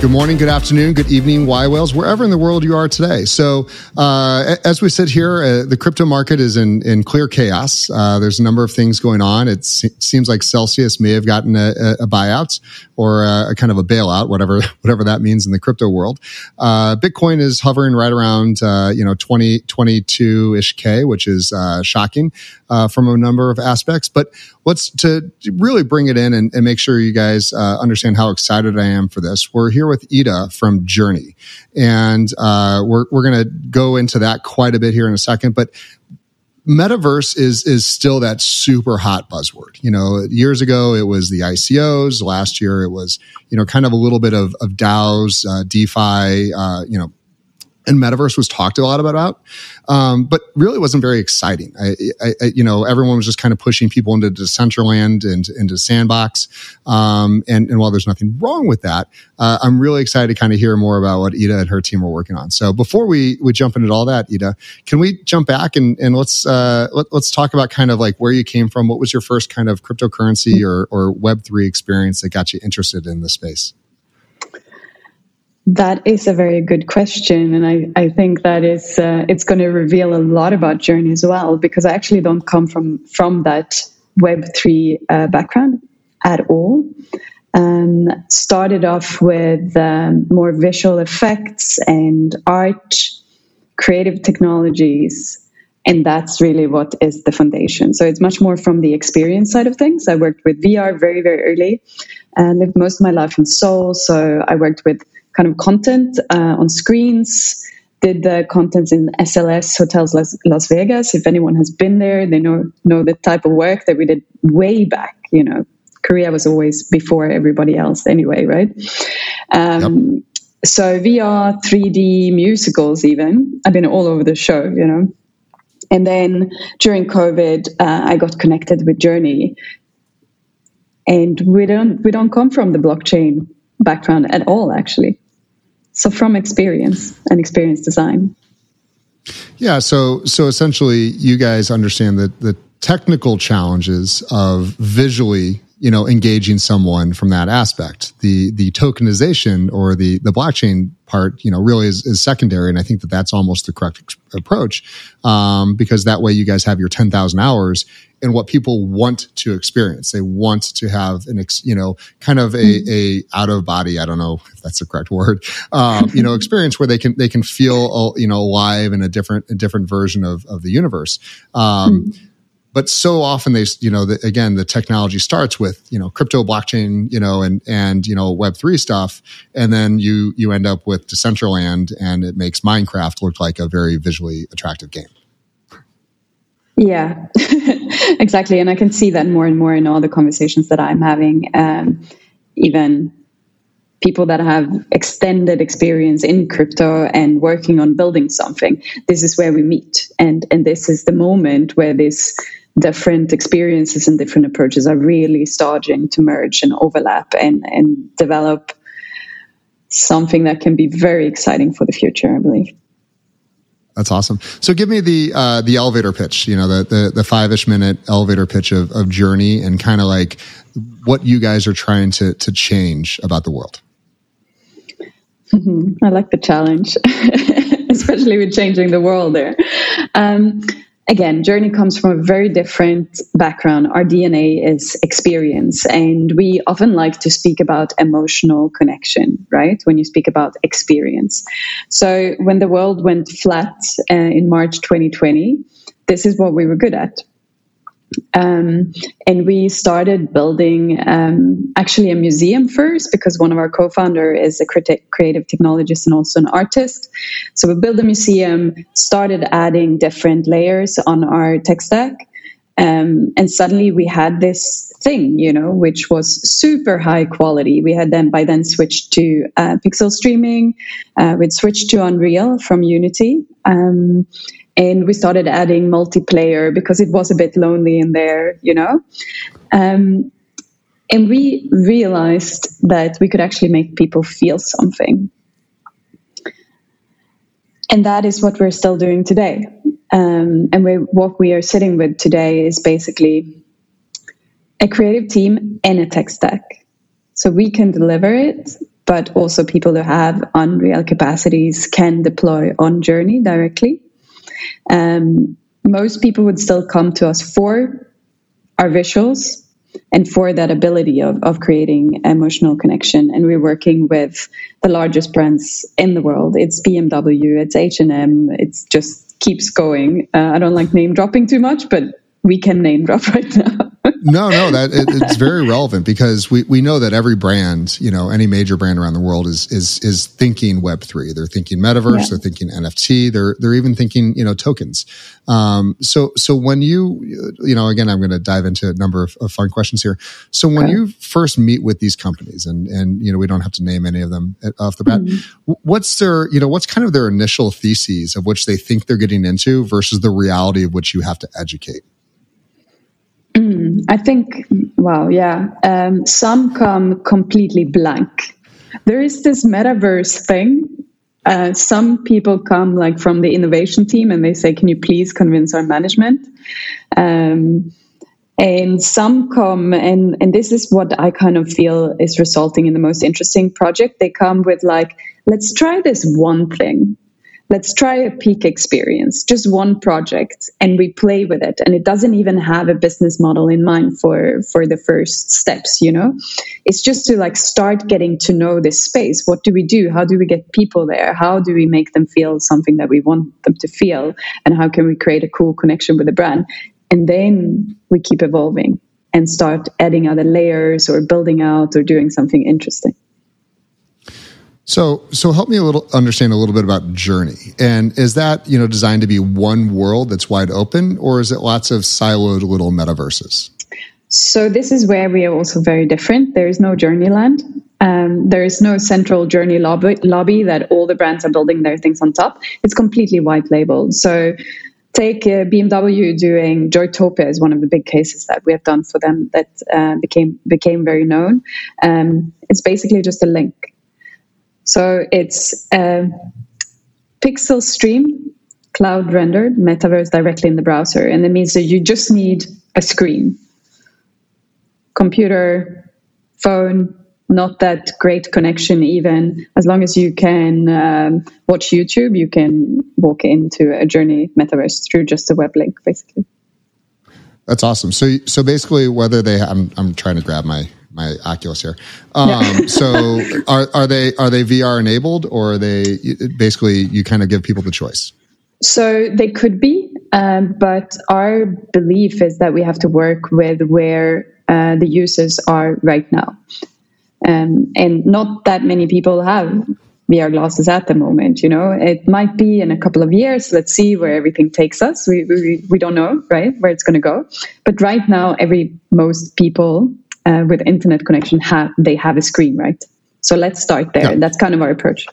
Good morning, good afternoon, good evening, yWhales, wherever in the world you are today. So as we sit here, the crypto market is in clear chaos. There's a number of things going on. It seems like Celsius may have gotten a buyout or a kind of a bailout, whatever that means in the crypto world. Bitcoin is hovering right around 22-ish K, which is shocking from a number of aspects. But to really bring it in and make sure you guys understand how excited I am for this, we're here with Ida from JOURNEE. And we're going to go into that quite a bit here in a second. But metaverse is still that super hot buzzword. You know, years ago, it was the ICOs. Last year, it was, kind of a little bit of DAOs, DeFi, and metaverse was talked a lot about, but really wasn't very exciting. Everyone was just kind of pushing people into Decentraland and into Sandbox. And while there's nothing wrong with that, I'm really excited to kind of hear more about what Ida and her team are working on. So before we jump into all that, Ida, can we jump back and let's talk about kind of like where you came from? What was your first kind of cryptocurrency or Web3 experience that got you interested in the space? That is a very good question, and I think that is it's going to reveal a lot about JOURNEE as well, because I actually don't come from that Web3 background at all. Started off with more visual effects and art, creative technologies, and that's really what is the foundation. So it's much more from the experience side of things. I worked with VR very, very early. I lived most of my life in Seoul, so I worked with kind of content on screens, did the contents in SLS Hotels Las Vegas. If anyone has been there, they know the type of work that we did way back. Korea was always before everybody else anyway, right? Yep. So VR, 3D, musicals even. I've been all over the show, And then during COVID, I got connected with JOURNEE. And we don't come from the blockchain background at all, actually. So from experience and experience design. Yeah, so essentially you guys understand that the technical challenges of visually, engaging someone from that aspect. The tokenization or the blockchain part, really is secondary. And I think that's almost the correct approach, because that way you guys have your 10,000 hours in what people want to experience. They want to have a out of body, I don't know if that's the correct word, experience where they can feel, alive in a different version of the universe. But so often the technology starts with, crypto, blockchain, and Web3 stuff. And then you end up with Decentraland, and it makes Minecraft look like a very visually attractive game. Yeah, exactly. And I can see that more and more in all the conversations that I'm having, even people that have extended experience in crypto and working on building something. This is where we meet. And this is the moment where these different experiences and different approaches are really starting to merge and overlap and develop something that can be very exciting for the future, I believe. That's awesome. So give me the elevator pitch, the 5-ish minute elevator pitch of JOURNEE and kind of like what you guys are trying to change about the world. Mm-hmm. I like the challenge, especially with changing the world there. Again, JOURNEE comes from a very different background. Our DNA is experience, and we often like to speak about emotional connection, right? When you speak about experience. So when the world went flat in March 2020, this is what we were good at. And we started building actually a museum first, because one of our co-founder is a creative technologist and also an artist. So we built a museum, started adding different layers on our tech stack, And suddenly we had this thing, you know, which was super high quality. We had then by then switched to pixel streaming. We'd switched to Unreal from Unity. And we started adding multiplayer because it was a bit lonely in there, you know. And we realized that we could actually make people feel something. And that is what we're still doing today. What we are sitting with today is basically a creative team and a tech stack. So we can deliver it, but also people who have Unreal capacities can deploy on Journey directly. Most people would still come to us for our visuals and for that ability of creating emotional connection. And we're working with the largest brands in the world. It's BMW, it's H&M, it's just keeps going. I don't like name dropping too much, but we can name drop right now. It's very relevant because we know that every brand, you know, any major brand around the world is thinking Web3. They're thinking metaverse, they're thinking NFT, they're even thinking, you know, tokens. So when you know, again, I'm going to dive into a number of fun questions here. So when you first meet with these companies, and you know, we don't have to name any of them off the bat, what's their, you know, what's kind of their initial theses of which they think they're getting into versus the reality of which you have to educate? I think, some come completely blank. There is this metaverse thing. Some people come like from the innovation team and they say, can you please convince our management? And some come, and this is what I kind of feel is resulting in the most interesting project. They come with like, let's try this one thing. Let's try a peak experience, just one project, and we play with it. And it doesn't even have a business model in mind for the first steps, you know? It's just to like start getting to know this space. What do we do? How do we get people there? How do we make them feel something that we want them to feel? And how can we create a cool connection with the brand? And then we keep evolving and start adding other layers or building out or doing something interesting. So help me understand a little bit about Journey. And is that, you know, designed to be one world that's wide open, or is it lots of siloed little metaverses? So this is where we are also very different. There is no Journeyland. There is no central Journey lobby that all the brands are building their things on top. It's completely white labeled. So take BMW doing Joytopia is one of the big cases that we have done for them that became very known. It's basically just a link. So it's pixel stream, cloud rendered, metaverse directly in the browser. And that means that you just need a screen, computer, phone, not that great connection even. As long as you can watch YouTube, you can walk into a Journey metaverse through just a web link, basically. That's awesome. So basically whether they I'm trying to grab my Oculus here. So are they VR enabled, or are they basically you kind of give people the choice? So they could be, but our belief is that we have to work with where the users are right now. And not that many people have VR glasses at the moment, you know. It might be in a couple of years. Let's see where everything takes us. We don't know, right, where it's going to go. But right now, most people... with internet connection, they have a screen, right? So let's start there. Yeah. That's kind of our approach.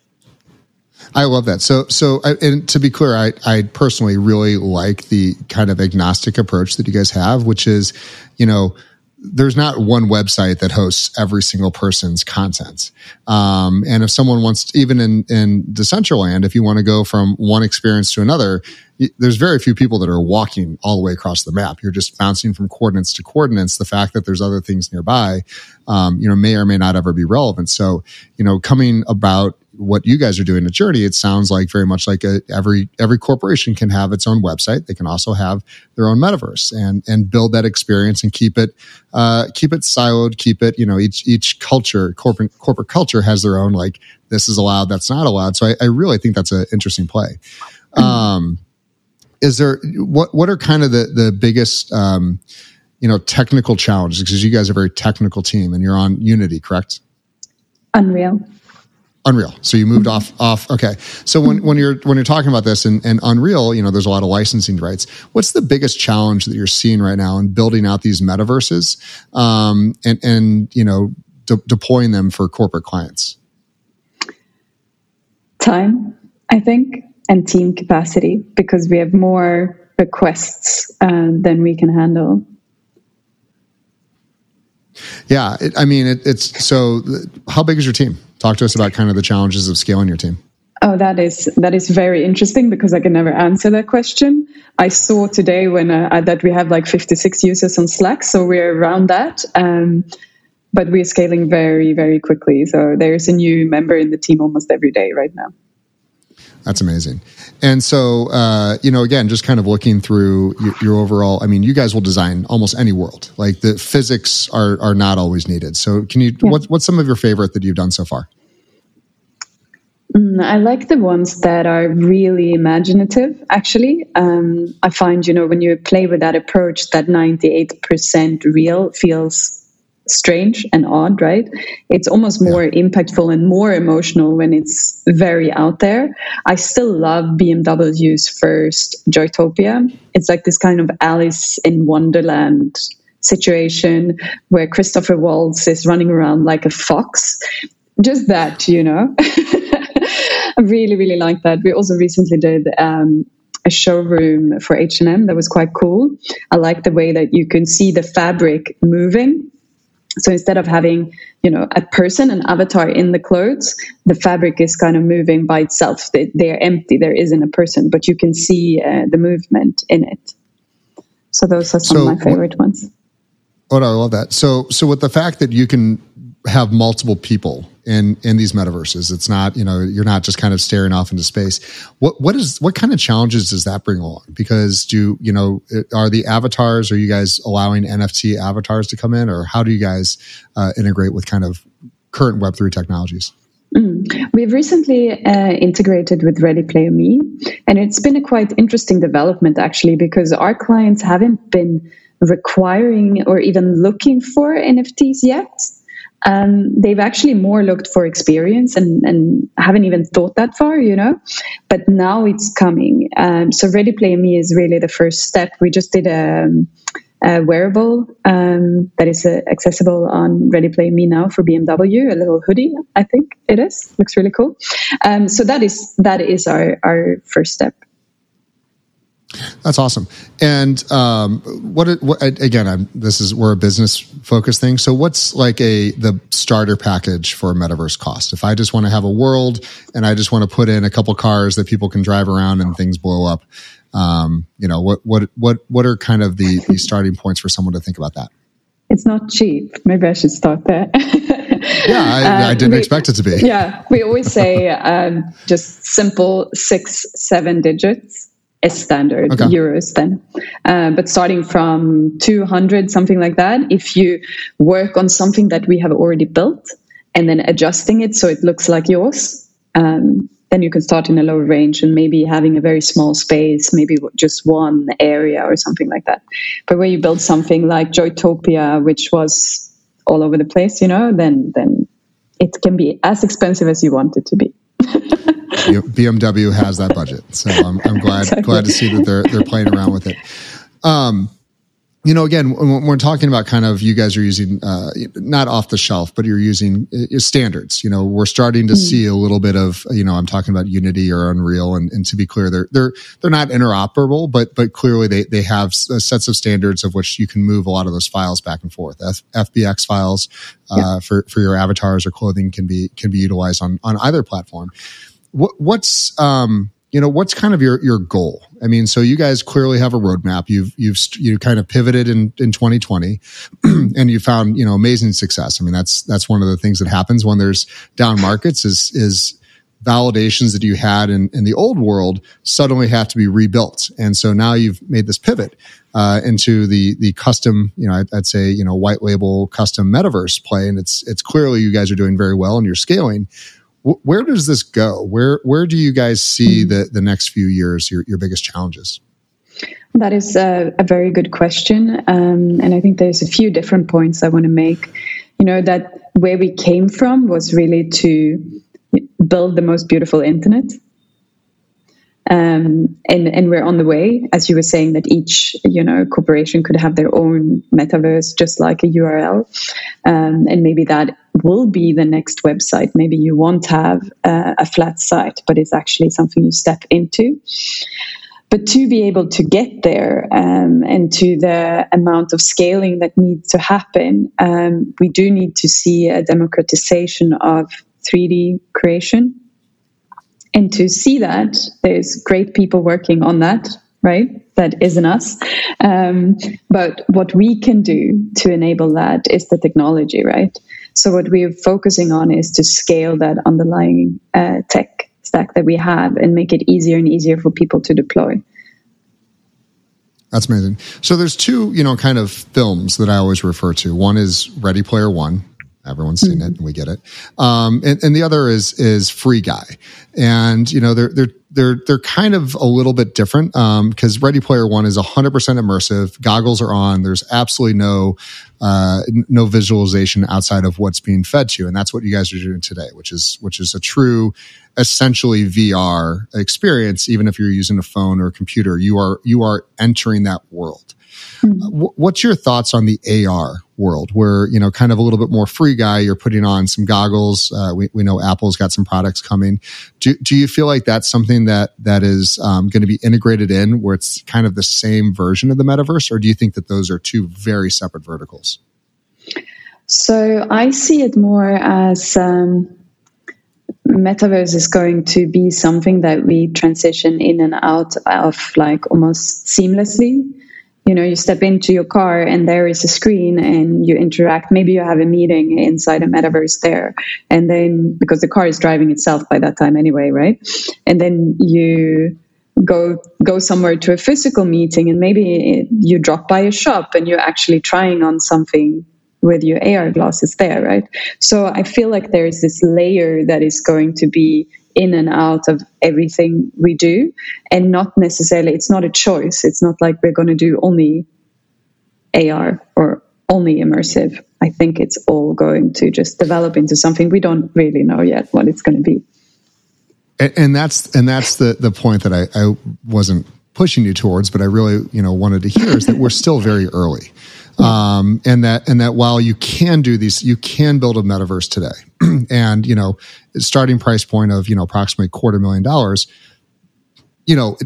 I love that. So, and to be clear, I personally really like the kind of agnostic approach that you guys have, which is, you know, there's not one website that hosts every single person's content. And if someone wants to, even in Decentraland, if you want to go from one experience to another, there's very few people that are walking all the way across the map. You're just bouncing from coordinates to coordinates. The fact that there's other things nearby, you know, may or may not ever be relevant. So, you know, coming about what you guys are doing at Journey, it sounds like very much like every corporation can have its own website. They can also have their own metaverse and build that experience and keep it siloed, keep it, you know, each culture, corporate culture has their own, like, this is allowed, that's not allowed. So I really think that's an interesting play. Is there, what are kind of the biggest, you know, technical challenges? Because you guys are a very technical team and you're on Unity, correct? Unreal. Unreal. So you moved off. Okay. So when you're talking about this and Unreal, you know, there's a lot of licensing rights. What's the biggest challenge that you're seeing right now in building out these metaverses, and you know, deploying them for corporate clients? Time, I think, and team capacity, because we have more requests than we can handle. Yeah, it's so. How big is your team? Talk to us about kind of the challenges of scaling your team. Oh, that is very interesting because I can never answer that question. I saw today when that we have like 56 users on Slack, so we're around that. But we're scaling very, very quickly. So there's a new member in the team almost every day right now. That's amazing. And so, you know, again, just kind of looking through your overall, I mean, you guys will design almost any world. Like the physics are not always needed. So can you, what's some of your favorite that you've done so far? I like the ones that are really imaginative, actually. I find, you know, when you play with that approach, that 98% real feels strange and odd, right? It's almost more impactful and more emotional when it's very out there. I still love BMW's first Joytopia. It's like this kind of Alice in Wonderland situation where Christopher Waltz is running around like a fox. Just that, you know. I really, really like that. We also recently did a showroom for H&M that was quite cool. I like the way that you can see the fabric moving. So instead of having, you know, a person, an avatar in the clothes, the fabric is kind of moving by itself. They are empty. There isn't a person, but you can see the movement in it. So those are some of my favorite ones. Oh, no, I love that. So with the fact that you can have multiple people in these metaverses, it's not, you know, you're not just kind of staring off into space. What kind of challenges does that bring along? Because are the avatars, are you guys allowing NFT avatars to come in, or how do you guys integrate with kind of current Web3 technologies? We've recently integrated with Ready Player Me, and it's been a quite interesting development actually, because our clients haven't been requiring or even looking for NFTs yet. They've actually more looked for experience and haven't even thought that far, you know, but now it's coming. So Ready Player Me is really the first step. We just did a wearable that is accessible on Ready Player Me now for BMW, a little hoodie, I think it is. Looks really cool. So that is our first step. That's awesome. And we're a business focused thing. So what's like the starter package for a metaverse cost? If I just want to have a world and I just want to put in a couple cars that people can drive around and things blow up, you know, what are kind of the starting points for someone to think about that? It's not cheap. Maybe I should start there. Yeah, I didn't expect it to be. Yeah, we always say just simple 6-7 digits. As standard euros then, but starting from 200, something like that, if you work on something that we have already built and then adjusting it so it looks like yours, then you can start in a lower range and maybe having a very small space, maybe just one area or something like that. But when you build something like Joytopia, which was all over the place, you know, then it can be as expensive as you want it to be. BMW has that budget, so I'm glad to see that they're playing around with it. You know, again, when we're talking about kind of you guys are using not off the shelf, but you're using standards. You know, we're starting to see a little bit of, you know, I'm talking about Unity or Unreal, and to be clear, they're not interoperable, but clearly they have sets of standards of which you can move a lot of those files back and forth. FBX files for your avatars or clothing can be utilized on either platform. What's kind of your goal? I mean, so you guys clearly have a roadmap. You kind of pivoted in 2020 and you found, you know, amazing success. I mean, that's one of the things that happens when there's down markets is validations that you had in the old world suddenly have to be rebuilt. And so now you've made this pivot into the custom, you know, I'd say, you know, white label custom metaverse play. And it's clearly you guys are doing very well and you're scaling. Where does this go? Where do you guys see the next few years, your biggest challenges? That is a very good question. And I think there's a few different points I want to make. You know, that where we came from was really to build the most beautiful internet. And we're on the way, as you were saying, that each, you know, corporation could have their own metaverse, just like a URL. And maybe that will be the next website. Maybe you won't have a flat site, but it's actually something you step into. But to be able to get there and to the amount of scaling that needs to happen, we do need to see a democratization of 3D creation. And to see that, there's great people working on that, right? That isn't us. But what we can do to enable that is the technology, right? So what we're focusing on is to scale that underlying tech stack that we have and make it easier and easier for people to deploy. That's amazing. So there's two, you know, kind of films that I always refer to. One is Ready Player One. Everyone's seen it, and we get it. And the other is Free Guy, and you know they're kind of a little bit different because Ready Player One is 100% immersive. Goggles are on. There's absolutely no visualization outside of what's being fed to you, and that's what you guys are doing today, which is a true, essentially VR experience. Even if you're using a phone or a computer, you are entering that world. What's your thoughts on the AR world where, you know, kind of a little bit more Free Guy, you're putting on some goggles. We know Apple's got some products coming. Do you feel like that's something that is going to be integrated in where it's kind of the same version of the metaverse? Or do you think that those are two very separate verticals? So I see it more as metaverse is going to be something that we transition in and out of like almost seamlessly. You know, you step into your car and there is a screen and you interact. Maybe you have a meeting inside a metaverse there. And then, because the car is driving itself by that time anyway, right? And then you go somewhere to a physical meeting and maybe you drop by a shop and you're actually trying on something with your AR glasses there, right? So I feel like there is this layer that is going to be in and out of everything we do, and not necessarily, it's not a choice. It's not like we're going to do only AR or only immersive. I think it's all going to just develop into something we don't really know yet what it's going to be. And that's the point that I wasn't pushing you towards, but I really, you know, wanted to hear is that we're still very early. And that while you can do these, you can build a metaverse today. And, you know, starting price point of, you know, approximately $250,000, you know,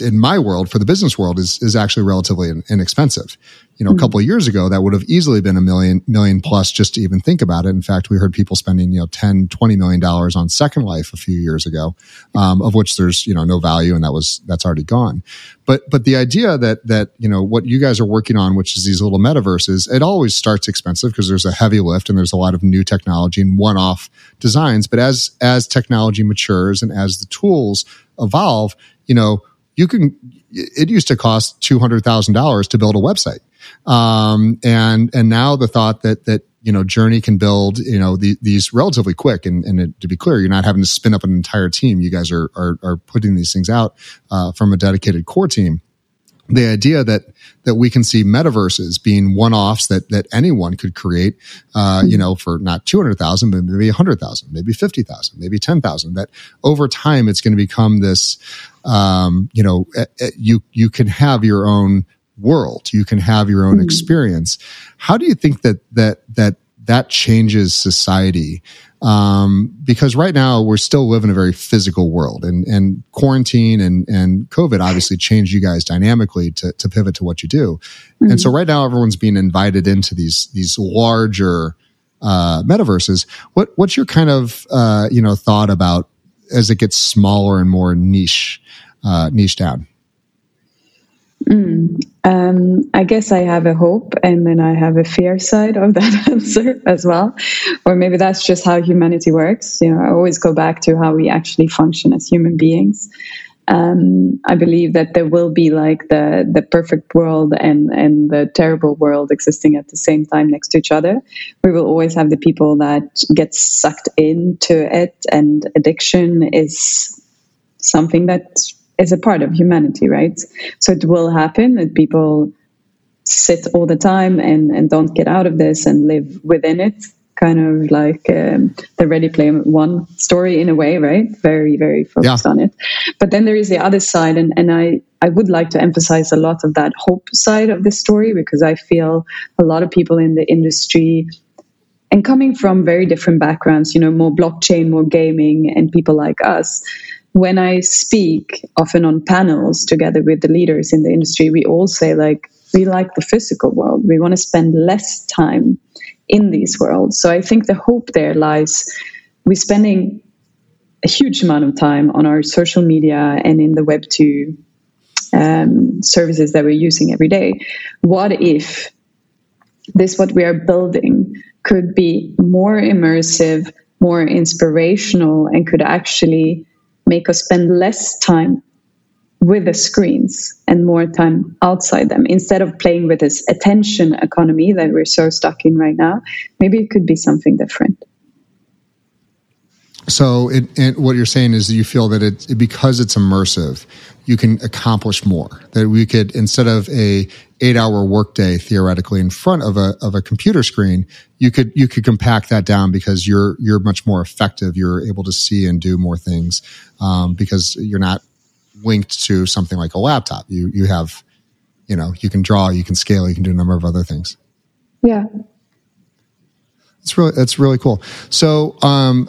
in my world, for the business world is actually relatively inexpensive. You know, a couple of years ago, that would have easily been a million plus just to even think about it. In fact, we heard people spending, you know, $10, $20 million on Second Life a few years ago, of which there's, you know, no value. And that's already gone. But the idea that, you know, what you guys are working on, which is these little metaverses, it always starts expensive because there's a heavy lift and there's a lot of new technology and one-off designs. But as technology matures and as the tools evolve, you know, it used to cost $200,000 to build a website. And now the thought that, you know, Journey can build, you know, these relatively quick. And to be clear, you're not having to spin up an entire team. You guys are putting these things out, from a dedicated core team. The idea that we can see metaverses being one-offs that anyone could create, you know, for not 200,000, but maybe 100,000, maybe 50,000, maybe 10,000, that over time it's going to become this, you know, you can have your own world, you can have your own experience. How do you think that changes society? Because right now we're still living in a very physical world, and quarantine and COVID obviously changed you guys dynamically to pivot to what you do. And so right now everyone's being invited into these larger, metaverses. What's your kind of, you know, thought about as it gets smaller and more niche down? I guess I have a hope and then I have a fear side of that answer as well. Or maybe that's just how humanity works. You know, I always go back to how we actually function as human beings. I believe that there will be like the perfect world and the terrible world existing at the same time next to each other. We will always have the people that get sucked into it, and addiction is something that is a part of humanity, right? So it will happen that people sit all the time and don't get out of this and live within it, kind of like the Ready Player One story in a way, right? Very, very focused on it. But then there is the other side, and I would like to emphasize a lot of that hope side of the story, because I feel a lot of people in the industry, and coming from very different backgrounds, you know, more blockchain, more gaming, and people like us, when I speak often on panels together with the leaders in the industry, we all say, like, we like the physical world. We want to spend less time in these worlds. So I think the hope there lies, we're spending a huge amount of time on our social media and in the Web 2 services that we're using every day. What if this, what we are building, could be more immersive, more inspirational, and could actually make us spend less time with the screens and more time outside them? Instead of playing with this attention economy that we're so stuck in right now, maybe it could be something different. So it, what you're saying is you feel that it, because it's immersive, you can accomplish more. That we could, instead of a 8-hour workday theoretically in front of a computer screen, you could compact that down because you're much more effective. You're able to see and do more things because you're not linked to something like a laptop. You have, you know, you can draw, you can scale, you can do a number of other things. Yeah. It's really cool. So I've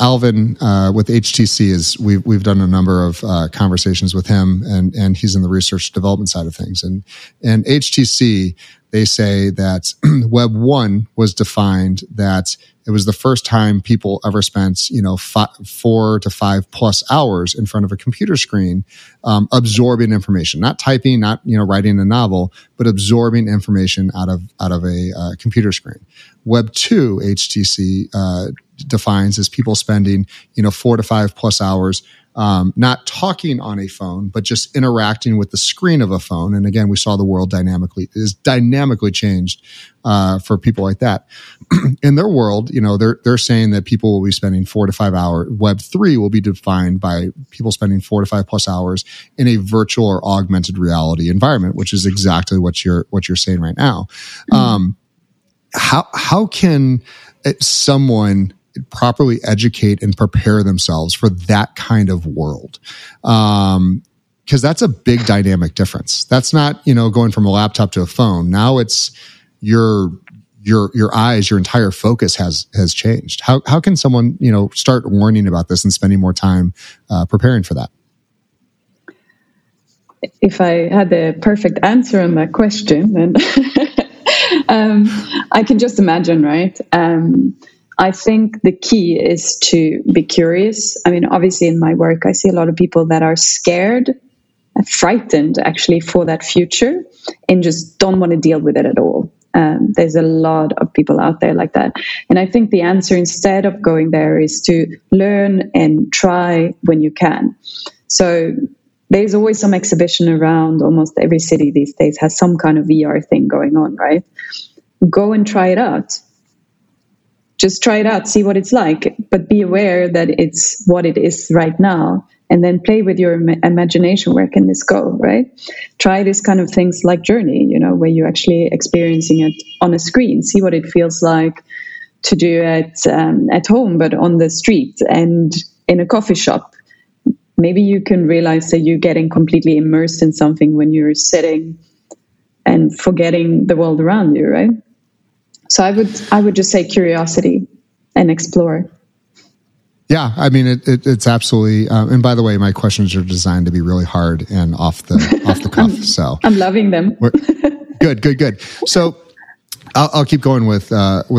Alvin with HTC is we've done a number of conversations with him, and he's in the research development side of things. And HTC, they say that Web 1 was defined that it was the first time people ever spent 4 to 5 plus hours in front of a computer screen, absorbing information, not typing, not writing a novel, but absorbing information out of a computer screen. Web 2, HTC defines as people spending 4 to 5 plus hours. Not talking on a phone, but just interacting with the screen of a phone. And again, we saw the world dynamically changed for people like that. In their world, they're saying that people will be spending 4 to 5 hours. Web 3 will be defined by people spending 4 to 5 plus hours in a virtual or augmented reality environment, which is exactly what you're saying right now. Mm-hmm. How can someone properly educate and prepare themselves for that kind of world? Because that's a big dynamic difference. That's not, going from a laptop to a phone. Now it's your eyes, your entire focus has changed. How can someone, start learning about this and spending more time preparing for that? If I had the perfect answer on that question, then I can just imagine, right? I think the key is to be curious. I mean, obviously in my work, I see a lot of people that are scared and frightened actually for that future and just don't want to deal with it at all. There's a lot of people out there like that. And I think the answer instead of going there is to learn and try when you can. So there's always some exhibition around. Almost every city these days has some kind of VR thing going on, right? Go and try it out. Just try it out, see what it's like, but be aware that it's what it is right now, and then play with your imagination. Where can this go, right? Try this kind of things like Journey, where you're actually experiencing it on a screen. See what it feels like to do it at home, but on the street and in a coffee shop. Maybe you can realize that you're getting completely immersed in something when you're sitting and forgetting the world around you, right? So I would just say curiosity and explore. Yeah, I mean it's absolutely. And by the way, my questions are designed to be really hard and off the cuff. So I'm loving them. Good. So I'll keep going with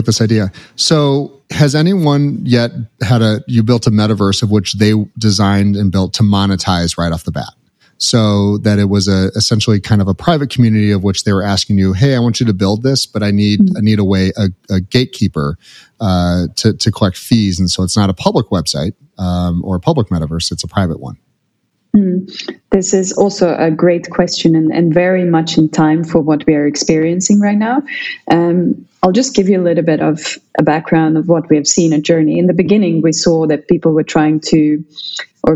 this idea. So has anyone yet you built a metaverse of which they designed and built to monetize right off the bat? So that it was essentially kind of a private community of which they were asking you, hey, I want you to build this, but I need a gatekeeper to collect fees. And so it's not a public website or a public metaverse, it's a private one. This is also a great question and very much in time for what we are experiencing right now. I'll just give you a little bit of a background of what we have seen at Journey. In the beginning, we saw that people were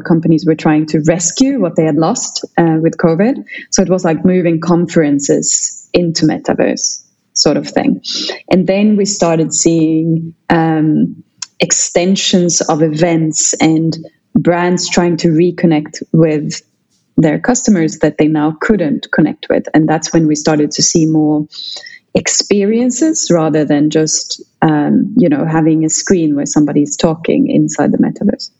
companies were trying to rescue what they had lost with COVID. So it was like moving conferences into metaverse. sort of thing. And then we started seeing extensions of events and brands trying to reconnect with their customers that they now couldn't connect with. And that's when we started to see more experiences rather than just, having a screen where somebody's talking inside the metaverse.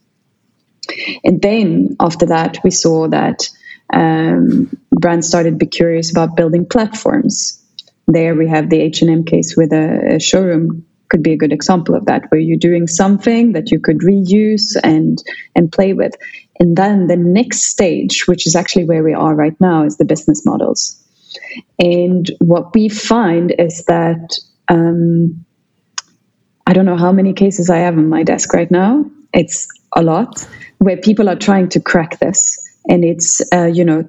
And then after that, we saw that brands started to be curious about building platforms. There we have the H&M case with a showroom could be a good example of that, where you're doing something that you could reuse and play with. And then the next stage, which is actually where we are right now, is the business models. And what we find is that, I don't know how many cases I have on my desk right now. It's a lot, where people are trying to crack this. And it's,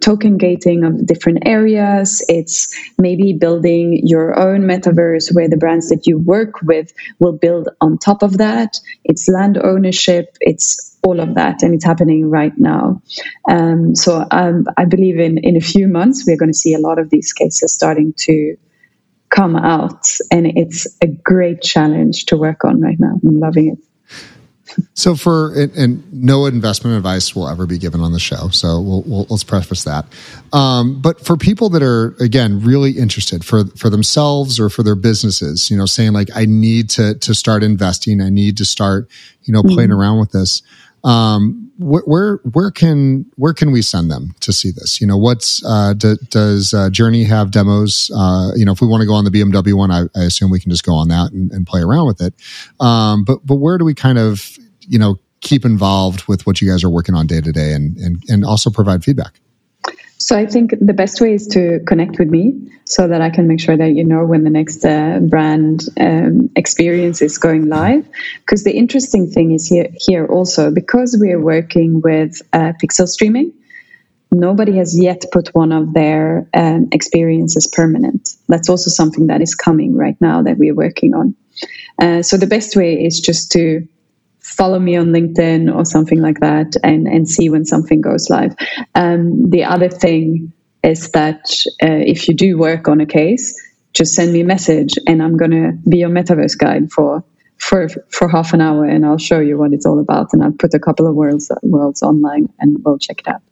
token gating of different areas. It's maybe building your own metaverse where the brands that you work with will build on top of that. It's land ownership. It's all of that. And it's happening right now. I believe in a few months, we're going to see a lot of these cases starting to come out. And it's a great challenge to work on right now. I'm loving it. So no investment advice will ever be given on the show. So let's preface that. But for people that are, again, really interested for themselves or for their businesses, saying like, I need to start investing. I need to start, playing around with this. Where can we send them to see this? Does Journey have demos? If we want to go on the BMW one, I assume we can just go on that and play around with it. But where do we kind of, keep involved with what you guys are working on day to day and also provide feedback? So I think the best way is to connect with me so that I can make sure that you know when the next brand experience is going live. Because the interesting thing is here also, because we are working with pixel streaming, nobody has yet put one of their experiences permanent. That's also something that is coming right now that we are working on. So the best way is just to follow me on LinkedIn or something like that and see when something goes live. The other thing is that if you do work on a case, just send me a message and I'm going to be your metaverse guide for half an hour and I'll show you what it's all about. And I'll put a couple of worlds online and we'll check it out.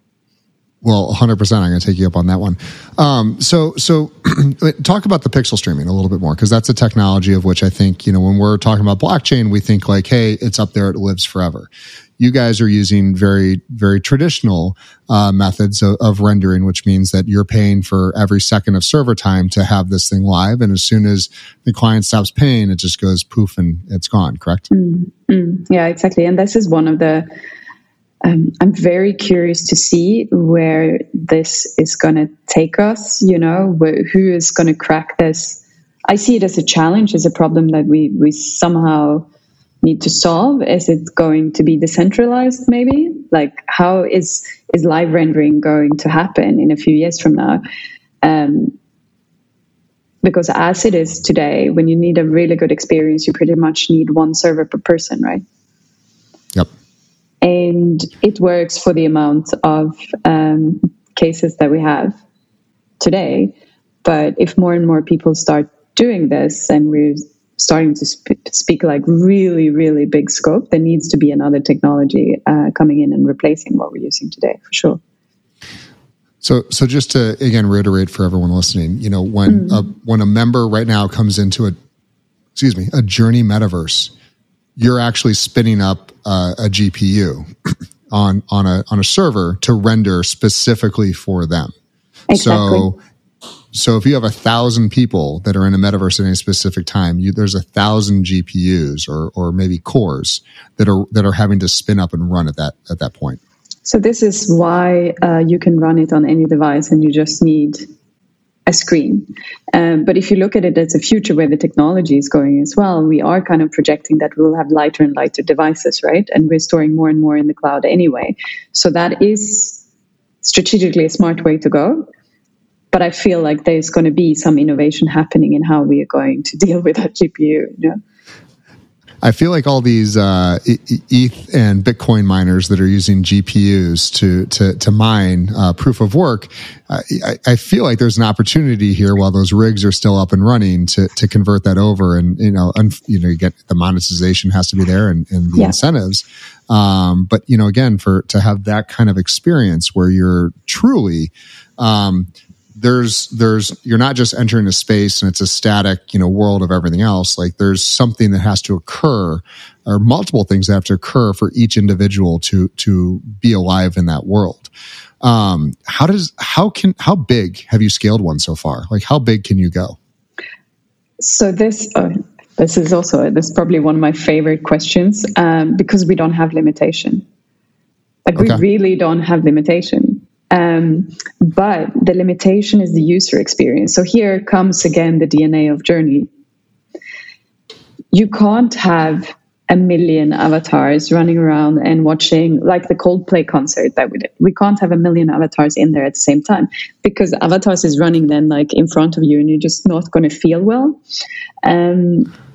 Well, 100%, I'm going to take you up on that one. So talk about the pixel streaming a little bit more, because that's a technology of which I think, when we're talking about blockchain, we think like, hey, it's up there, it lives forever. You guys are using very, very traditional methods of rendering, which means that you're paying for every second of server time to have this thing live. And as soon as the client stops paying, it just goes poof and it's gone, correct? Mm-hmm. Yeah, exactly. And this is one of the... I'm very curious to see where this is going to take us, who is going to crack this. I see it as a challenge, as a problem that we somehow need to solve. Is it going to be decentralized maybe? Like how is live rendering going to happen in a few years from now? Because as it is today, when you need a really good experience, you pretty much need one server per person, right? Yep. And it works for the amount of cases that we have today. But if more and more people start doing this and we're starting to speak like really, really big scope, there needs to be another technology coming in and replacing what we're using today, for sure. So just to, again, reiterate for everyone listening, when a member right now comes into a Journey metaverse, you're actually spinning up a GPU on a server to render specifically for them. Exactly. So if you have 1,000 people that are in a metaverse at any specific time, there's 1,000 GPUs or maybe cores that are having to spin up and run at that point. So this is why you can run it on any device and you just need a screen. But if you look at it as a future where the technology is going as well, we are kind of projecting that we'll have lighter and lighter devices, right? And we're storing more and more in the cloud anyway. So that is strategically a smart way to go. But I feel like there's going to be some innovation happening in how we are going to deal with that GPU. I feel like all these ETH and Bitcoin miners that are using GPUs to mine proof of work, I feel like there's an opportunity here while those rigs are still up and running to convert that over, and you get the monetization has to be there and the incentives. But again, to have that kind of experience where you're truly you're not just entering a space and it's a static, world of everything else. Like there's something that has to occur, or multiple things that have to occur for each individual to be alive in that world. How big have you scaled one so far? Like how big can you go? So this is also, this is probably one of my favorite questions, because we don't have limitation. We really don't have limitation. But the limitation is the user experience. So here comes again the DNA of Journey. You can't have 1 million avatars running around and watching, like the Coldplay concert that we did. We can't have 1 million avatars in there at the same time, because avatars is running then like in front of you and you're just not going to feel well.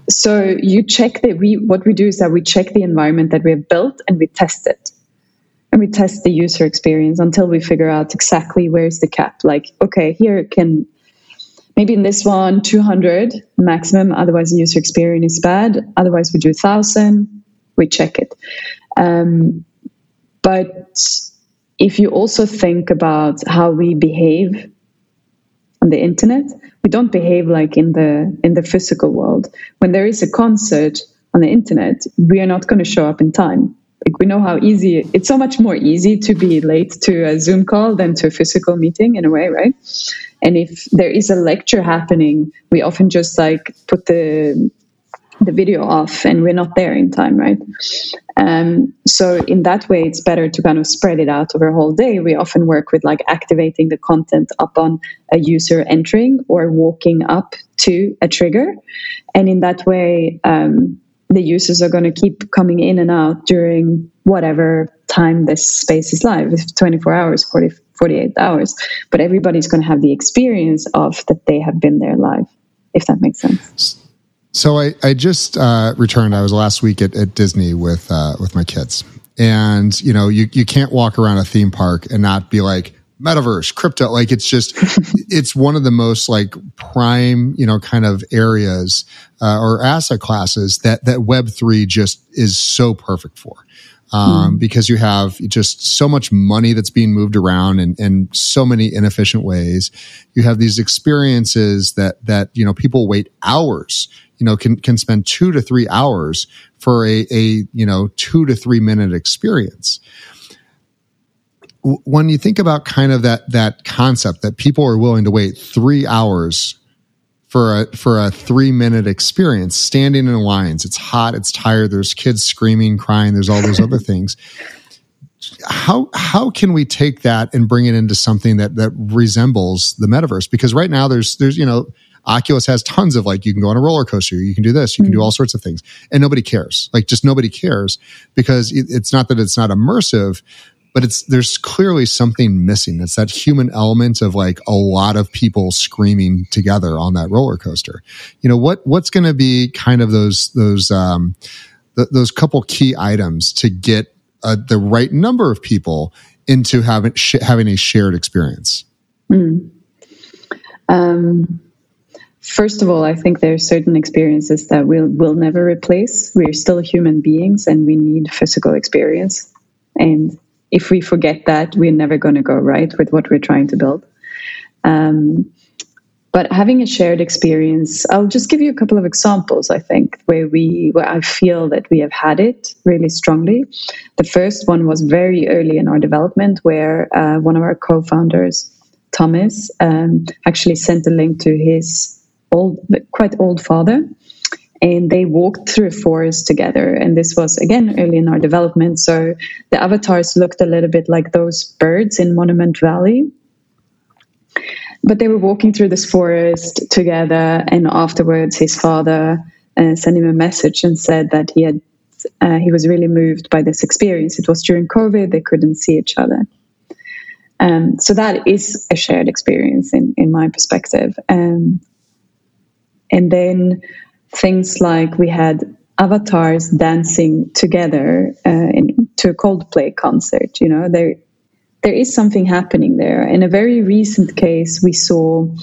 So you check that what we do is that we check the environment that we have built and we test it. And we test the user experience until we figure out exactly where's the cap. Like, okay, here can maybe in this one 200 maximum, otherwise the user experience is bad. Otherwise we do 1,000, we check it. But if you also think about how we behave on the internet, we don't behave like in the physical world. When there is a concert on the internet, we are not going to show up in time. Like we know how easy, it's so much more easy to be late to a Zoom call than to a physical meeting in a way, right? And if there is a lecture happening, we often just like put the video off and we're not there in time, right? So in that way, it's better to kind of spread it out over a whole day. We often work with like activating the content upon a user entering or walking up to a trigger. And in that way, the users are going to keep coming in and out during whatever time this space is live, if 24 hours, 48 hours. But everybody's going to have the experience of that they have been there live, if that makes sense. So I just returned. I was last week at Disney with my kids. And, you can't walk around a theme park and not be like, metaverse, crypto, like it's just, it's one of the most like prime, kind of areas or asset classes that Web3 just is so perfect for. Because you have just so much money that's being moved around in so many inefficient ways. You have these experiences that people wait hours, can spend 2 to 3 hours for a 2 to 3 minute experience. When you think about kind of that concept that people are willing to wait 3 hours for a 3 minute experience, standing in lines, it's hot, it's tired, there's kids screaming, crying, there's all those other things. How can we take that and bring it into something that resembles the metaverse? Because right now there's Oculus has tons of like, you can go on a roller coaster, you can do this, you can do all sorts of things, and nobody cares. Like just nobody cares, because it's not that it's not immersive, but there's clearly something missing. It's that human element of like a lot of people screaming together on that roller coaster. What's going to be kind of those couple key items to get the right number of people into having a shared experience? First of all, I think there are certain experiences that we'll never replace. We're still human beings, and we need physical experience. And if we forget that, we're never going to go right with what we're trying to build. But having a shared experience, I'll just give you a couple of examples, I think, where I feel that we have had it really strongly. The first one was very early in our development, where one of our co-founders, Thomas, actually sent a link to his quite old father. And they walked through a forest together. And this was, again, early in our development. So the avatars looked a little bit like those birds in Monument Valley. But they were walking through this forest together. And afterwards, his father sent him a message and said that he was really moved by this experience. It was during COVID. They couldn't see each other. So that is a shared experience in my perspective. And then things like we had avatars dancing together to a Coldplay concert. You know, there is something happening there. In a very recent case, we saw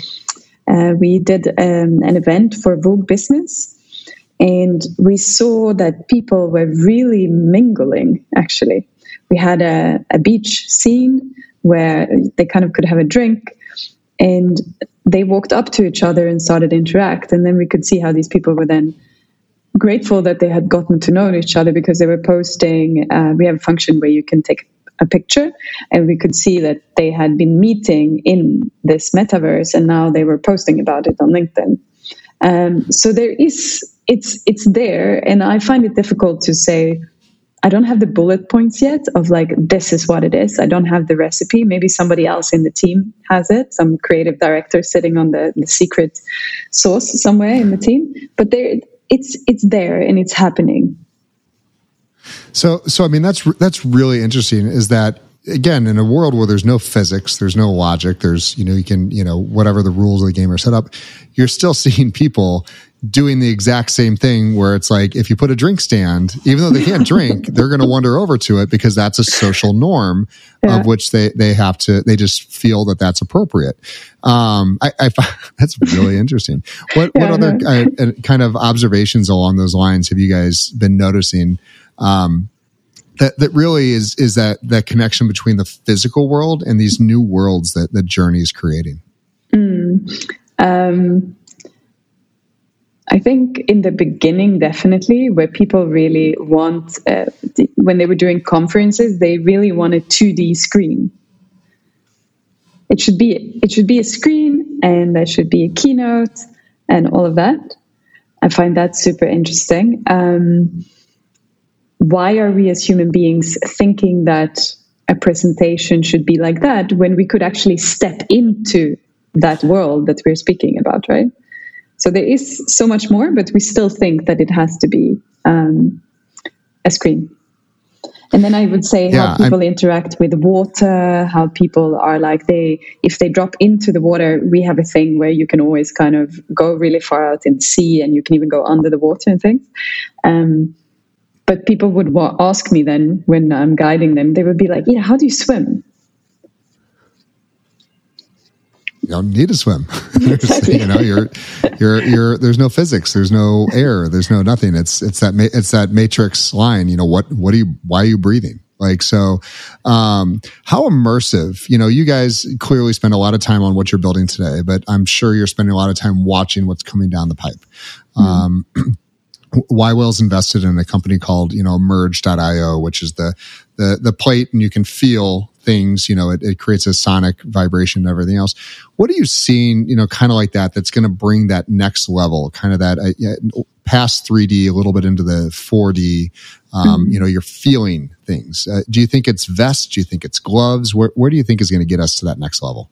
we did an event for Vogue Business, and we saw that people were really mingling. Actually, we had a beach scene where they kind of could have a drink, and they walked up to each other and started to interact. And then we could see how these people were then grateful that they had gotten to know each other, because they were posting. We have a function where you can take a picture, and we could see that they had been meeting in this metaverse, and now they were posting about it on LinkedIn. So there is, it's there, and I find it difficult to say. I don't have the bullet points yet of like, this is what it is. I don't have the recipe. Maybe somebody else in the team has it, some creative director sitting on the secret sauce somewhere in the team. But there, it's there and it's happening. So I mean, that's really interesting, is that, again, in a world where there's no physics, there's no logic, there's, you know, you can, you know, whatever the rules of the game are set up, you're still seeing people doing the exact same thing, where it's like, if you put a drink stand, even though they can't drink, they're going to wander over to it because that's a social norm, of which they have to, they just feel that that's appropriate. I find that's really interesting. What other kind of observations along those lines have you guys been noticing? That really is that connection between the physical world and these new worlds that the Journey is creating. I think in the beginning, definitely, where people really want, when they were doing conferences, they really want a 2D screen. It should be a screen, and there should be a keynote and all of that. I find that super interesting. Why are we as human beings thinking that a presentation should be like that when we could actually step into that world that we're speaking about, right? So there is so much more, but we still think that it has to be a screen. And then I would say how people interact with water, how people are like, if they drop into the water, we have a thing where you can always kind of go really far out in the sea, and you can even go under the water and things. But people would ask me then, when I'm guiding them, they would be like, yeah, how do you swim? You don't need to swim. Exactly. You know, you're there's no physics, there's no air, there's no nothing. It's that matrix line, you know, why are you breathing? Like, so how immersive, you know, you guys clearly spend a lot of time on what you're building today, but I'm sure you're spending a lot of time watching what's coming down the pipe. yWhales invested in a company called, you know, merge.io, which is the plate, and you can feel things, you know, it creates a sonic vibration and everything else. What are you seeing, you know, kind of like that's going to bring that next level, kind of that past 3D, a little bit into the 4D, you know, you're feeling things. Do you think it's vests? Do you think it's gloves? Where do you think is going to get us to that next level?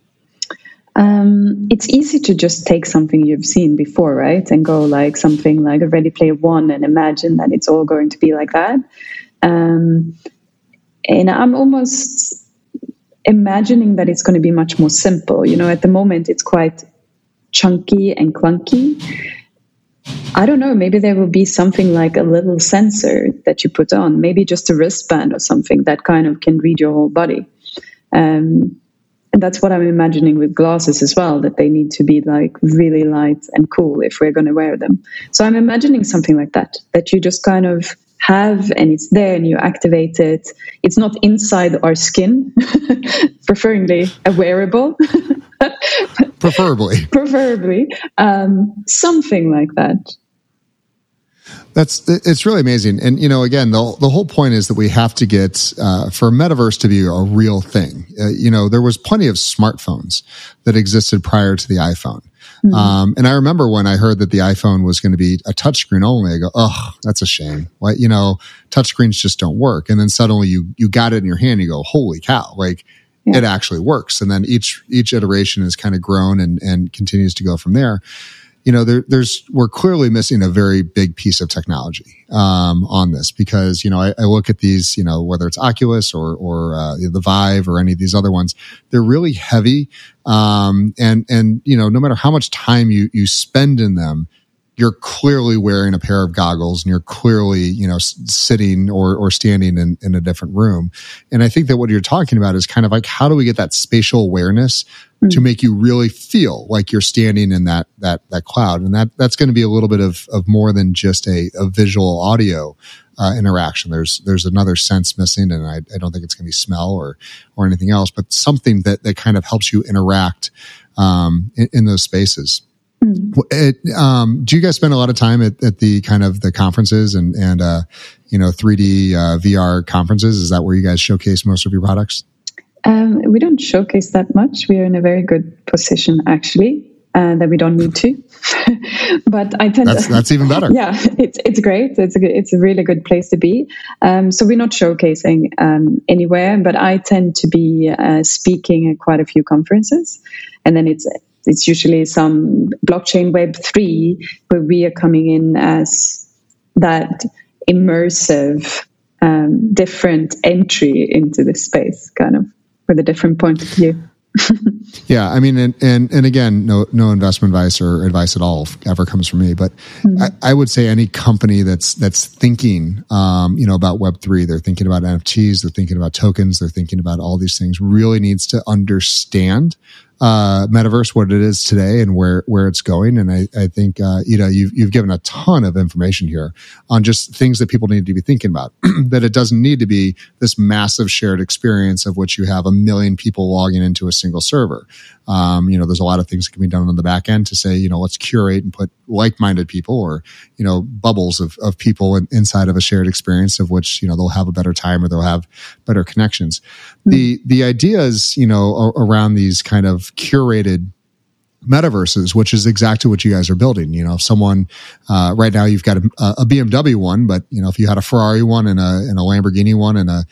It's easy to just take something you've seen before, right? And go like something like a Ready Player One and imagine that it's all going to be like that. And I'm almost imagining that it's going to be much more simple. You know, at the moment, it's quite chunky and clunky. I don't know, maybe there will be something like a little sensor that you put on, maybe just a wristband or something that kind of can read your whole body. And that's what I'm imagining with glasses as well, that they need to be like really light and cool if we're going to wear them. So I'm imagining something like that you just kind of have, and it's there and you activate it. It's not inside our skin, preferably a wearable. Preferably. Something like that. It's really amazing. And, you know, again, the whole point is that we have to get, for metaverse to be a real thing. You know, there was plenty of smartphones that existed prior to the iPhone. Mm-hmm. And I remember when I heard that the iPhone was going to be a touchscreen only, I go, oh, that's a shame. Like, you know, touchscreens just don't work. And then suddenly you got it in your hand and you go, holy cow, like, it actually works. And then each iteration is kind of grown and continues to go from there. You know, we're clearly missing a very big piece of technology on this, because, you know, I look at these, you know, whether it's Oculus or the Vive or any of these other ones, they're really heavy, and you know, no matter how much time you spend in them, you're clearly wearing a pair of goggles and you're clearly, sitting or standing in a different room. And I think that what you're talking about is kind of like, how do we get that spatial awareness to make you really feel like you're standing in that cloud? And that's going to be a little bit of more than just a visual audio interaction. There's another sense missing, and I don't think it's going to be smell or anything else, but something that kind of helps you interact in those spaces. Do you guys spend a lot of time at the kind of the conferences and 3D VR conferences? Is that where you guys showcase most of your products? We don't showcase that much. We are in a very good position, actually, that we don't need to. But I tend that's even better. Yeah, it's great. It's a really good place to be. So we're not showcasing anywhere, but I tend to be speaking at quite a few conferences, and then it's usually some blockchain Web 3 where we are coming in as that immersive, different entry into this space, kind of with a different point of view. Yeah, I mean, and again, no investment advice or advice at all ever comes from me, but I would say any company that's thinking, about Web3, they're thinking about NFTs, they're thinking about tokens, they're thinking about all these things, really needs to understand metaverse, what it is today and where it's going. And I think, you've given a ton of information here on just things that people need to be thinking about, that it doesn't need to be this massive shared experience of which you have 1 million people logging into a single server. There's a lot of things that can be done on the back end to say, let's curate and put like-minded people or, bubbles of people inside of a shared experience of which, they'll have a better time or they'll have better connections. The ideas, around these kind of curated metaverses, which is exactly what you guys are building. If someone right now you've got a BMW one, but if you had a Ferrari one and a Lamborghini one and a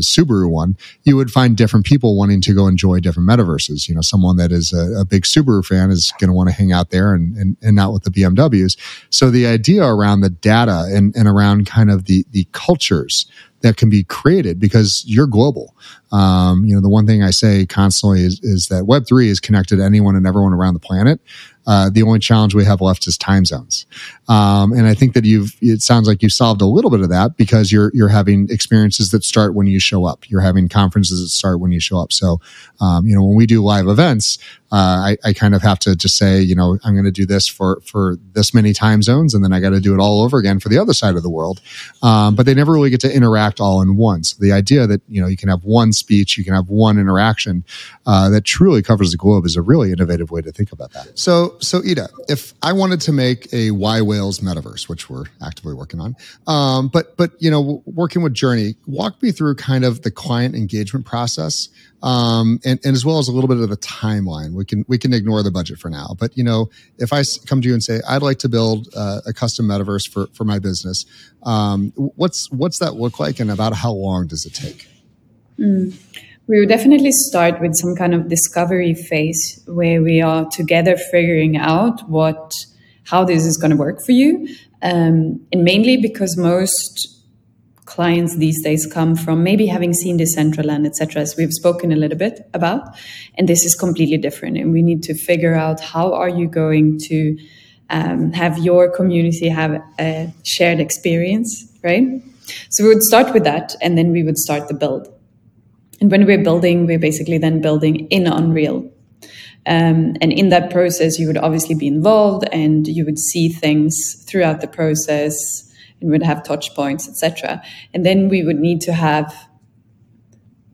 Subaru one, you would find different people wanting to go enjoy different metaverses. Someone that is a big Subaru fan is going to want to hang out there and not with the BMWs. So the idea around the data and around kind of the cultures that can be created, because you're global. The one thing I say constantly is that Web3 is connected to anyone and everyone around the planet. The only challenge we have left is time zones. And I think that it sounds like you've solved a little bit of that, because you're having experiences that start when you show up. You're having conferences that start when you show up. So, when we do live events, I kind of have to just say, I'm going to do this for this many time zones, and then I got to do it all over again for the other side of the world. But they never really get to interact all in one. So the idea that, you can have one speech, you can have one interaction that truly covers the globe is a really innovative way to think about that. So Ida, if I wanted to make a yWhales metaverse, which we're actively working on, but working with Journey, walk me through kind of the client engagement process. And as well as a little bit of the timeline. We can ignore the budget for now. But, if I come to you and say, I'd like to build a custom metaverse for my business, what's that look like, and about how long does it take? We will definitely start with some kind of discovery phase where we are together figuring out how this is going to work for you. And mainly because most clients these days come from maybe having seen Decentraland, etc., as we've spoken a little bit about, and this is completely different. And we need to figure out how are you going to have your community have a shared experience, right? So we would start with that, and then we would start the build. And when we're building, we're basically then building in Unreal. And in that process, you would obviously be involved, and you would see things throughout the process, and would have touch points, etc. And then we would need to have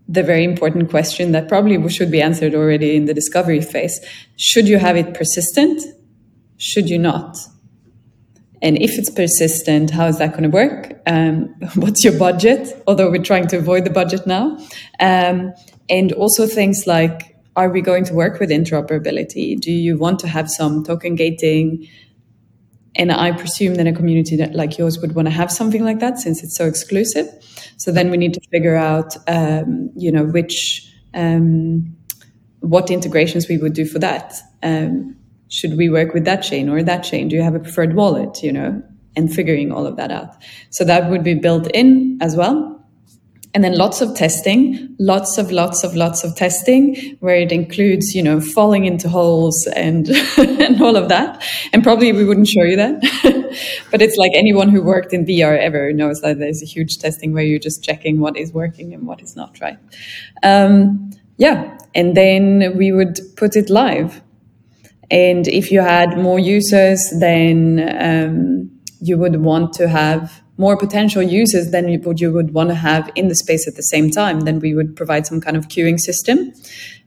the very important question that probably should be answered already in the discovery phase. Should you have it persistent? Should you not? And if it's persistent, how is that going to work? What's your budget? Although we're trying to avoid the budget now. And also things like, are we going to work with interoperability? Do you want to have some token gating? And I presume that a community like yours would want to have something like that, since it's so exclusive. So then we need to figure out, what integrations we would do for that. Should we work with that chain or that chain? Do you have a preferred wallet? And figuring all of that out. So that would be built in as well. And then lots of testing, lots of testing, where it includes, you know, falling into holes and and all of that. And probably we wouldn't show you that. But it's like anyone who worked in VR ever knows that there's a huge testing where you're just checking what is working and what is not, right? Yeah. And then we would put it live. And if you had more users, then you would want to have more potential users than you would want to have in the space at the same time. Then we would provide some kind of queuing system.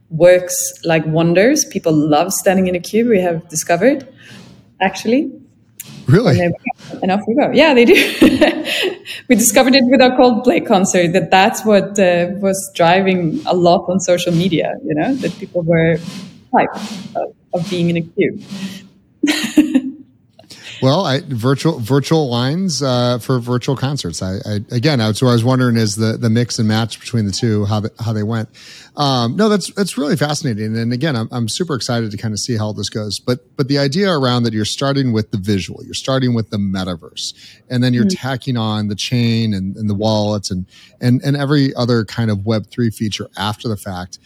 Works like wonders. People love standing in a queue, we have discovered, actually. Really? And off we go. Yeah, they do. We discovered it with our Coldplay concert, that's what was driving a lot on social media, you know, that people were hyped of being in a queue. Well, virtual lines for virtual concerts. I was wondering is the mix and match between the two, how they went. No, that's really fascinating. And again, I'm super excited to kind of see how this goes. But the idea around that you're starting with the visual, you're starting with the metaverse, and then you're tacking on the chain and the wallets and every other kind of Web3 feature after the fact.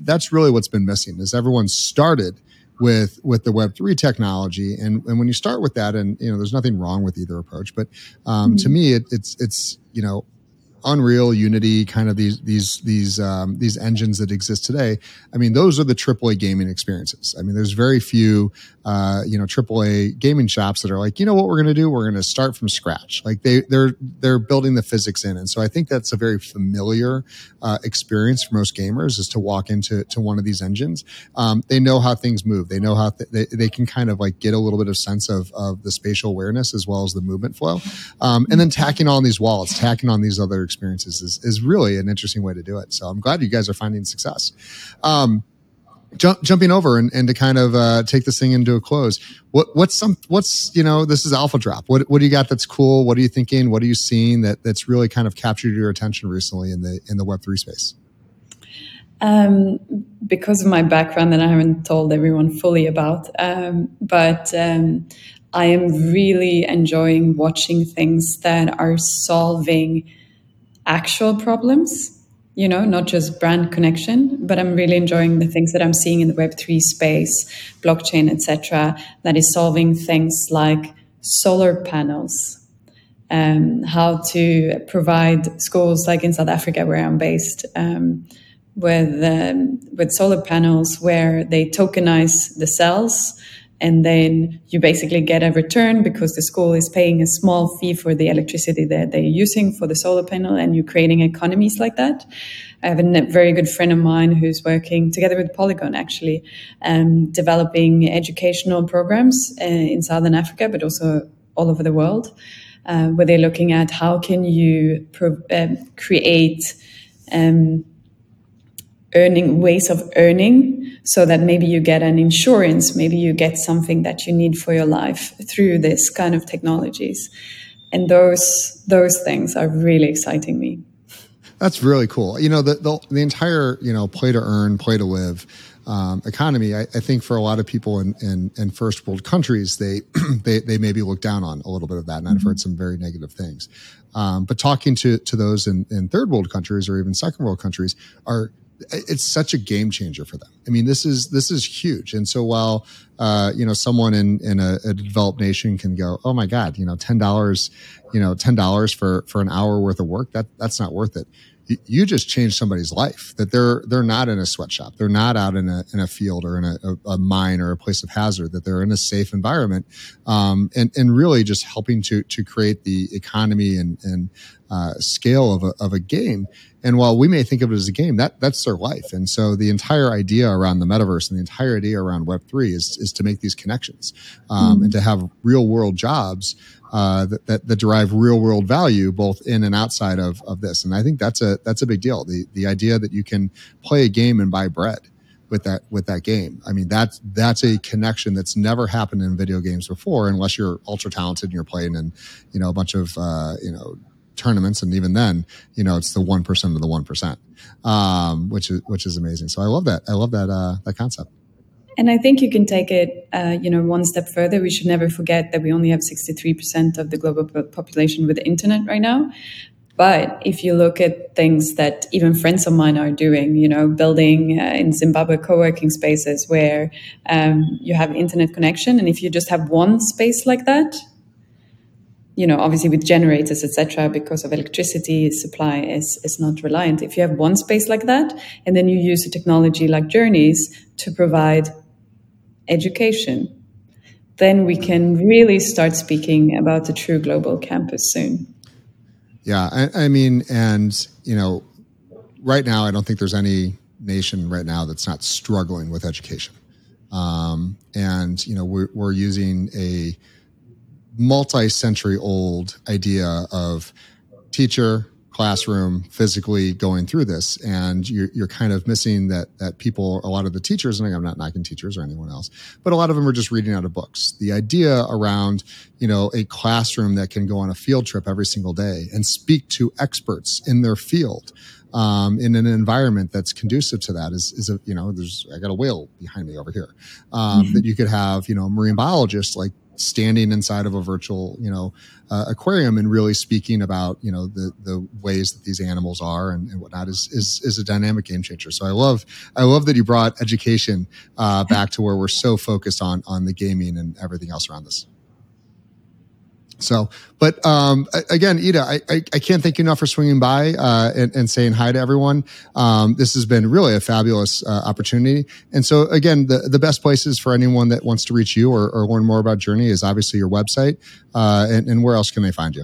That's really what's been missing is everyone started with the Web3 technology. And when you start with that, and, you know, there's nothing wrong with either approach, but to me, it's, you know, Unreal, Unity, kind of these engines that exist today. I mean, those are the AAA gaming experiences. I mean, there's very few, you know, AAA gaming shops that are like, you know what we're going to do? We're going to start from scratch. Like they're building the physics in. And so I think that's a very familiar, experience for most gamers is to walk into one of these engines. They know how things move. They know how they can kind of like get a little bit of sense of the spatial awareness as well as the movement flow. And then tacking on these wallets, tacking on these other experiences is really an interesting way to do it. So I'm glad you guys are finding success. Jumping over and to kind of take this thing into a close, this is Alpha Drop. What do you got that's cool? What are you thinking? What are you seeing that's really kind of captured your attention recently in the Web3 space? Because of my background that I haven't told everyone fully about, but I am really enjoying watching things that are solving actual problems, you know, not just brand connection, but I'm really enjoying the things that I'm seeing in the Web3 space, blockchain, etc., that is solving things like solar panels, how to provide schools like in South Africa where I'm based with solar panels where they tokenize the cells. And then you basically get a return because the school is paying a small fee for the electricity that they're using for the solar panel, and you're creating economies like that. I have a very good friend of mine who's working together with Polygon, actually, developing educational programs in Southern Africa, but also all over the world, where they're looking at how can you create ways of earning, so that maybe you get an insurance, maybe you get something that you need for your life through this kind of technologies. And those things are really exciting me. That's really cool. You know, the entire, you know, play to earn, play to live economy, I think for a lot of people in first world countries, they maybe look down on a little bit of that. And I've heard some very negative things. But talking to those in third world countries or even second world countries it's such a game changer for them. I mean, this is huge. And so while, you know, someone in a developed nation can go, oh my God, you know, $10 for an hour worth of work, that's not worth it. You just changed somebody's life, that they're not in a sweatshop. They're not out in a field or in a mine or a place of hazard, that they're in a safe environment. And really just helping to create the economy and scale of a game. And while we may think of it as a game, that's their life. And so the entire idea around the metaverse and the entire idea around Web3 is to make these connections, and to have real world jobs that derive real world value both in and outside of this. And I think that's a big deal. The idea that you can play a game and buy bread with that game. I mean, that's a connection that's never happened in video games before, unless you're ultra talented and you're playing in, you know, a bunch of, you know, tournaments. And even then, you know, it's the 1% of the 1%, which is amazing. So I love that. I love that concept. And I think you can take it, you know, one step further. We should never forget that we only have 63% of the global population with the internet right now. But if you look at things that even friends of mine are doing, you know, building in Zimbabwe co-working spaces where you have internet connection, and if you just have one space like that, you know, obviously with generators, etc., because of electricity supply is not reliant. If you have one space like that, and then you use a technology like Journeys to provide education, then we can really start speaking about a true global campus soon. Yeah, I mean, and, you know, right now, I don't think there's any nation right now that's not struggling with education. And, you know, we're using a multi-century old idea of teacher, classroom, physically going through this. And you're kind of missing that people, a lot of the teachers, and I'm not knocking teachers or anyone else, but a lot of them are just reading out of books. The idea around, you know, a classroom that can go on a field trip every single day and speak to experts in their field, in an environment that's conducive to that is you know, I got a whale behind me over here, that you could have, you know, marine biologists like standing inside of a virtual, you know, aquarium and really speaking about, you know, the ways that these animals are and whatnot is a dynamic game changer. So I love that you brought education back to where we're so focused on the gaming and everything else around this. So, but again, Ida, I can't thank you enough for swinging by and saying hi to everyone. This has been really a fabulous opportunity. And so, again, the best places for anyone that wants to reach you or learn more about Journey is obviously your website. And where else can they find you?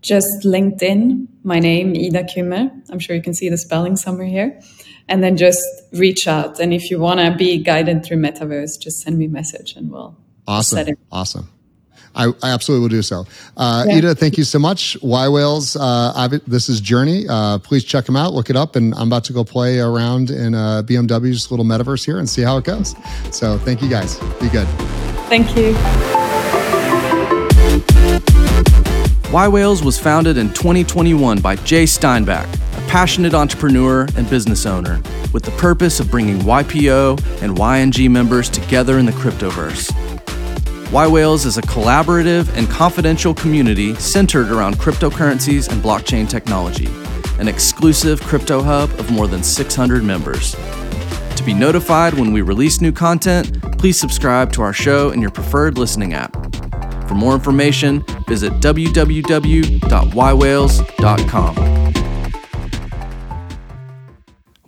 Just LinkedIn. My name, Ida Kymmer. I'm sure you can see the spelling somewhere here. And then just reach out. And if you want to be guided through Metaverse, just send me a message and we'll set it. Awesome. I absolutely will do so. Ida, thank you so much. yWhales, this is Journey. Please check them out, look it up, and I'm about to go play around in BMW's little metaverse here and see how it goes. So thank you guys. Be good. Thank you. yWhales was founded in 2021 by Jay Steinbach, a passionate entrepreneur and business owner, with the purpose of bringing YPO and YNG members together in the cryptoverse. yWhales is a collaborative and confidential community centered around cryptocurrencies and blockchain technology, an exclusive crypto hub of more than 600 members. To be notified when we release new content, please subscribe to our show in your preferred listening app. For more information, visit www.ywhales.com.